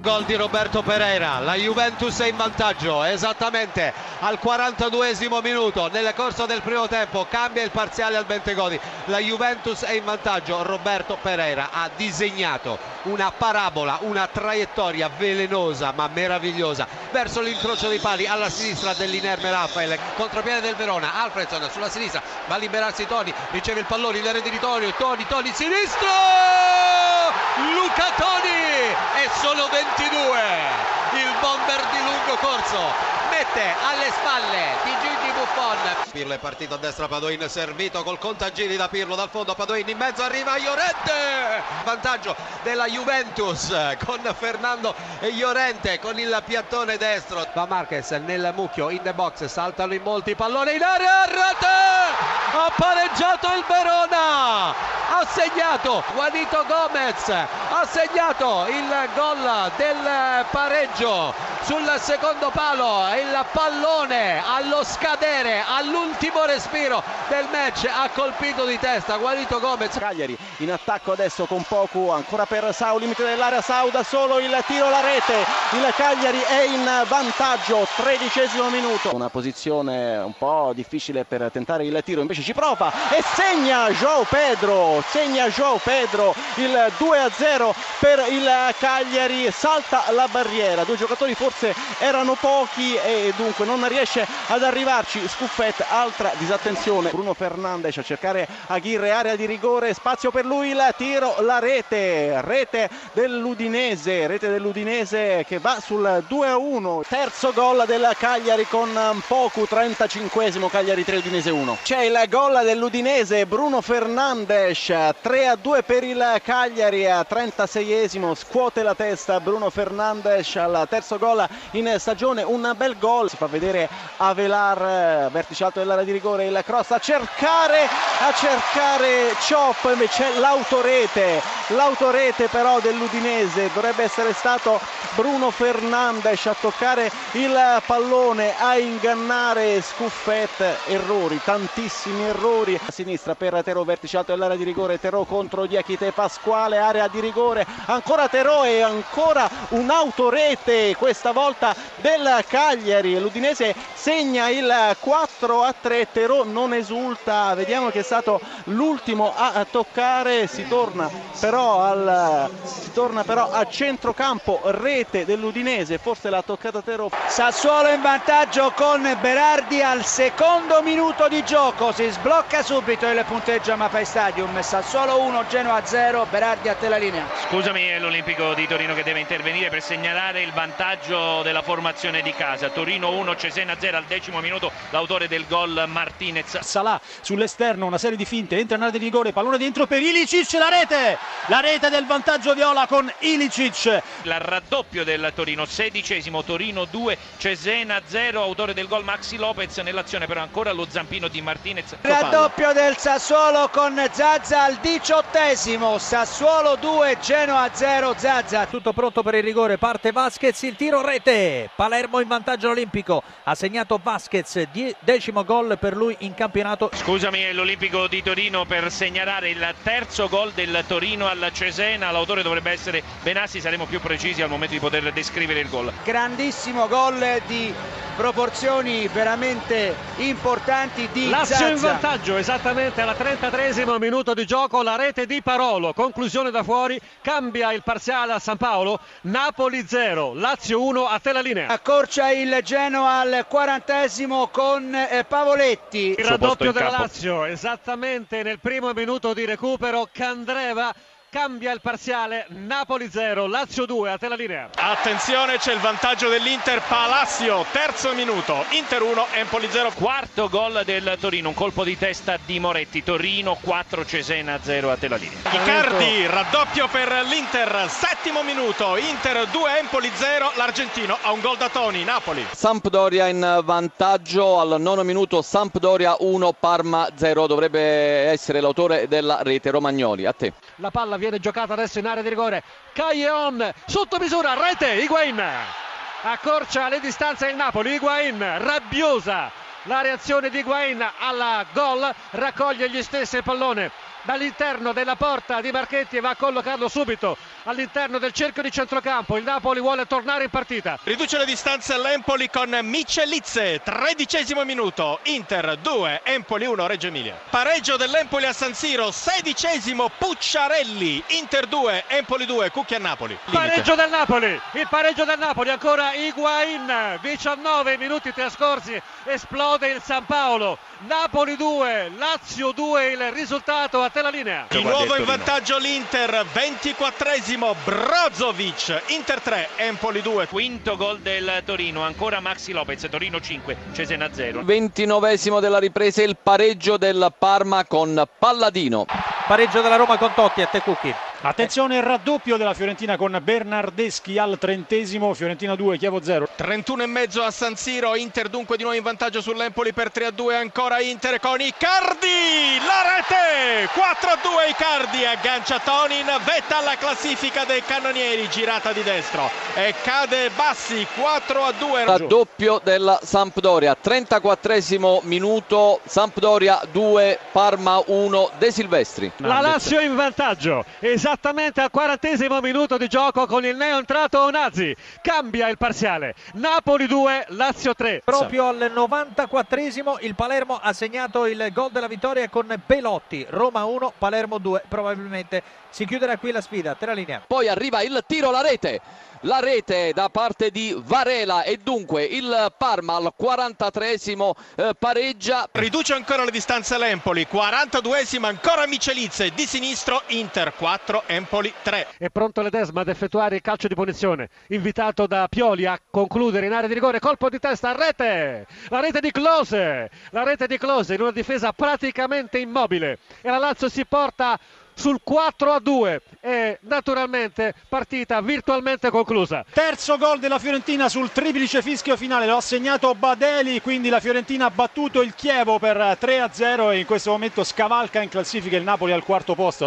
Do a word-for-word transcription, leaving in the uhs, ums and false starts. Gol di Roberto Pereyra, la Juventus è in vantaggio esattamente al quarantaduesimo minuto. Nel corso del primo tempo cambia il parziale al Bentegodi, la Juventus è in vantaggio. Roberto Pereyra ha disegnato una parabola, una traiettoria velenosa ma meravigliosa verso l'incrocio dei pali alla sinistra dell'inerme Raffaele. Contropiede del Verona, Alfredson sulla sinistra, va a liberarsi Toni, riceve il pallone in area di ritorno, Toni, Toni, sinistro! Luca Toni! E sono ventidue, il bomber di lungo corso mette alle spalle di Gigi Buffon. Pirlo è partito a destra, Padoin servito col contagiri da Pirlo dal fondo, Padoin in mezzo, arriva Llorente, vantaggio della Juventus con Fernando e Llorente con il piattone destro. Va Marquez nel mucchio, in the box, saltano in molti, pallone in area, rete, ha pareggiato il Verona. Ha segnato Juanito Gomez, ha segnato il gol del pareggio sul secondo palo, il pallone allo scadere, all'ultimo respiro del match, ha colpito di testa Juanito Gomez. Cagliari in attacco adesso con Poku, ancora per Sau, limite dell'area, Sau da solo, il tiro, la rete, il Cagliari è in vantaggio, tredicesimo minuto. Una posizione un po' difficile per tentare il tiro, invece ci prova e segna João Pedro. Segna João Pedro il due a zero per il Cagliari, salta la barriera, due giocatori forse erano pochi e dunque non riesce ad arrivarci Scuffet, altra disattenzione. Bruno Fernandes a cercare Aguirre, area di rigore, spazio per lui, il tiro, la rete, rete dell'Udinese, rete dell'Udinese che va sul due a uno, terzo gol del Cagliari con Poku, trentacinquesimo, Cagliari tre Udinese uno. C'è il gol dell'Udinese, Bruno Fernandes, tre a due per il Cagliari, a trentaseiesimo scuote la testa Bruno Fernandes al terzo gol in stagione, un bel gol, si fa vedere Avelar, vertice alto dell'area di rigore, il cross a cercare a cercare Ciop, invece l'autorete l'autorete però dell'Udinese, dovrebbe essere stato Bruno Fernandes a toccare il pallone, a ingannare Scuffet. Errori, tantissimi errori, a sinistra per Terò, vertice alto dell'area di rigore, Terò contro Diakite Pasquale, area di rigore, ancora Terò e ancora un'autorete questa volta del Cagliari. L'Udinese segna il quattro a tre, Terò non esulta, vediamo che è stato l'ultimo a toccare, si torna però al, si torna però a centrocampo, rete dell'Udinese, forse l'ha toccata Terò. Sassuolo in vantaggio con Berardi al secondo minuto di gioco, si sblocca subito il punteggio a Mapei Stadium. Sassuolo uno, Genoa zero, Berardi a te la linea. Scusami, è l'Olimpico di Torino che deve intervenire per segnalare il vantaggio della formazione di casa. Torino uno, Cesena zero, al decimo minuto l'autore del gol Martinez. Salà sull'esterno, una serie di finte, entra in area di rigore, pallone dentro per Ilicic, la rete! La rete del vantaggio viola con Ilicic. Il raddoppio del Torino, sedicesimo, Torino due, Cesena zero, autore del gol Maxi Lopez, nell'azione però ancora lo zampino di Martinez. Raddoppio del Sassuolo con Zaza al diciottesimo, Sassuolo due, Genoa zero, Zaza. Tutto pronto per il rigore, parte Vasquez, il tiro, rete, Palermo in vantaggio olimpico, ha segnato Vasquez, die- decimo gol per lui in campionato. Scusami, è l'Olimpico di Torino per segnalare il terzo gol del Torino al Cesena, l'autore dovrebbe essere Benassi, saremo più precisi al momento di poter descrivere il gol. Grandissimo gol di proporzioni veramente importanti di Lazio Zaza. In vantaggio esattamente alla trentatreesimo minuto di gioco, la rete di Parolo, conclusione da fuori, cambia il parziale a San Paolo, Napoli zero, Lazio uno, a te la linea. Accorcia il Genoa al quarantesimo con Pavoletti. Il raddoppio della Lazio esattamente nel primo minuto di recupero, Candreva Cambia il parziale, Napoli zero, Lazio due, a te la linea. Attenzione, c'è il vantaggio dell'Inter, Palacio, terzo minuto, Inter uno, Empoli zero. Quarto gol del Torino, un colpo di testa di Moretti, Torino quattro, Cesena zero, a te la linea. Icardi, raddoppio per l'Inter, settimo minuto, Inter due, Empoli zero, l'argentino ha un gol da Toni, Napoli. Sampdoria in vantaggio al nono minuto, Sampdoria uno, Parma zero, dovrebbe essere l'autore della rete Romagnoli, a te. La palla viene giocata adesso in area di rigore, Caglion sotto misura, rete, Higuain accorcia le distanze in Napoli, Higuain rabbiosa, la reazione di Higuain alla gol, raccoglie gli stessi il pallone dall'interno della porta di Marchetti e va a collocarlo subito all'interno del cerchio di centrocampo. Il Napoli vuole tornare in partita. Riduce le distanze l'Empoli con Micolizzi, tredicesimo minuto, Inter due, Empoli uno, Reggio Emilia. Pareggio dell'Empoli a San Siro, sedicesimo, Pucciarelli, Inter due, Empoli due, Cucchi a Napoli. Limite. Pareggio del Napoli, il pareggio del Napoli, ancora Higuain, diciannove minuti trascorsi, esplode il San Paolo, Napoli due, Lazio due, il risultato, a te la linea. Di nuovo in vantaggio l'Inter, ventiquattresimo, Brozovic, Inter tre, Empoli due. Quinto gol del Torino, ancora Maxi Lopez, Torino cinque, Cesena zero. Ventinovesimo della ripresa, il pareggio del Parma con Palladino. Pareggio della Roma con Totti, a te Cucchi. Attenzione, il raddoppio della Fiorentina con Bernardeschi al trentesimo, Fiorentina due, Chievo zero. trentuno e mezzo a San Siro, Inter dunque di nuovo in vantaggio sull'Empoli per tre a due, ancora Inter con Icardi, la rete, quattro a due Icardi, aggancia Tonin, vetta alla classifica dei cannonieri, girata di destro e cade Bassi, quattro a due. Raddoppio della Sampdoria, trentaquattresimo minuto, Sampdoria due, Parma uno, De Silvestri. La Lazio in vantaggio, esatto. Esattamente al quarantesimo minuto di gioco con il neoentrato Onazzi. Cambia il parziale, Napoli due, Lazio tre. Proprio al novantaquattresimo il Palermo ha segnato il gol della vittoria con Belotti, Roma uno, Palermo due. Probabilmente si chiuderà qui la sfida, te la linea. Poi arriva il tiro, la rete, la rete da parte di Varela e dunque il Parma al quarantatreesimo eh, pareggia. Riduce ancora le distanze l'Empoli, quarantaduesimo ancora Micolizzi, di sinistro Inter quattro, Empoli tre. È pronto Ledesma ad effettuare il calcio di punizione, invitato da Pioli a concludere in area di rigore, colpo di testa a rete, la rete di Klose, la rete di Klose in una difesa praticamente immobile e la Lazio si porta sul quattro a due e naturalmente partita virtualmente conclusa. Terzo gol della Fiorentina sul triplice fischio finale, lo ha segnato Badeli, quindi la Fiorentina ha battuto il Chievo per tre a zero e in questo momento scavalca in classifica il Napoli al quarto posto.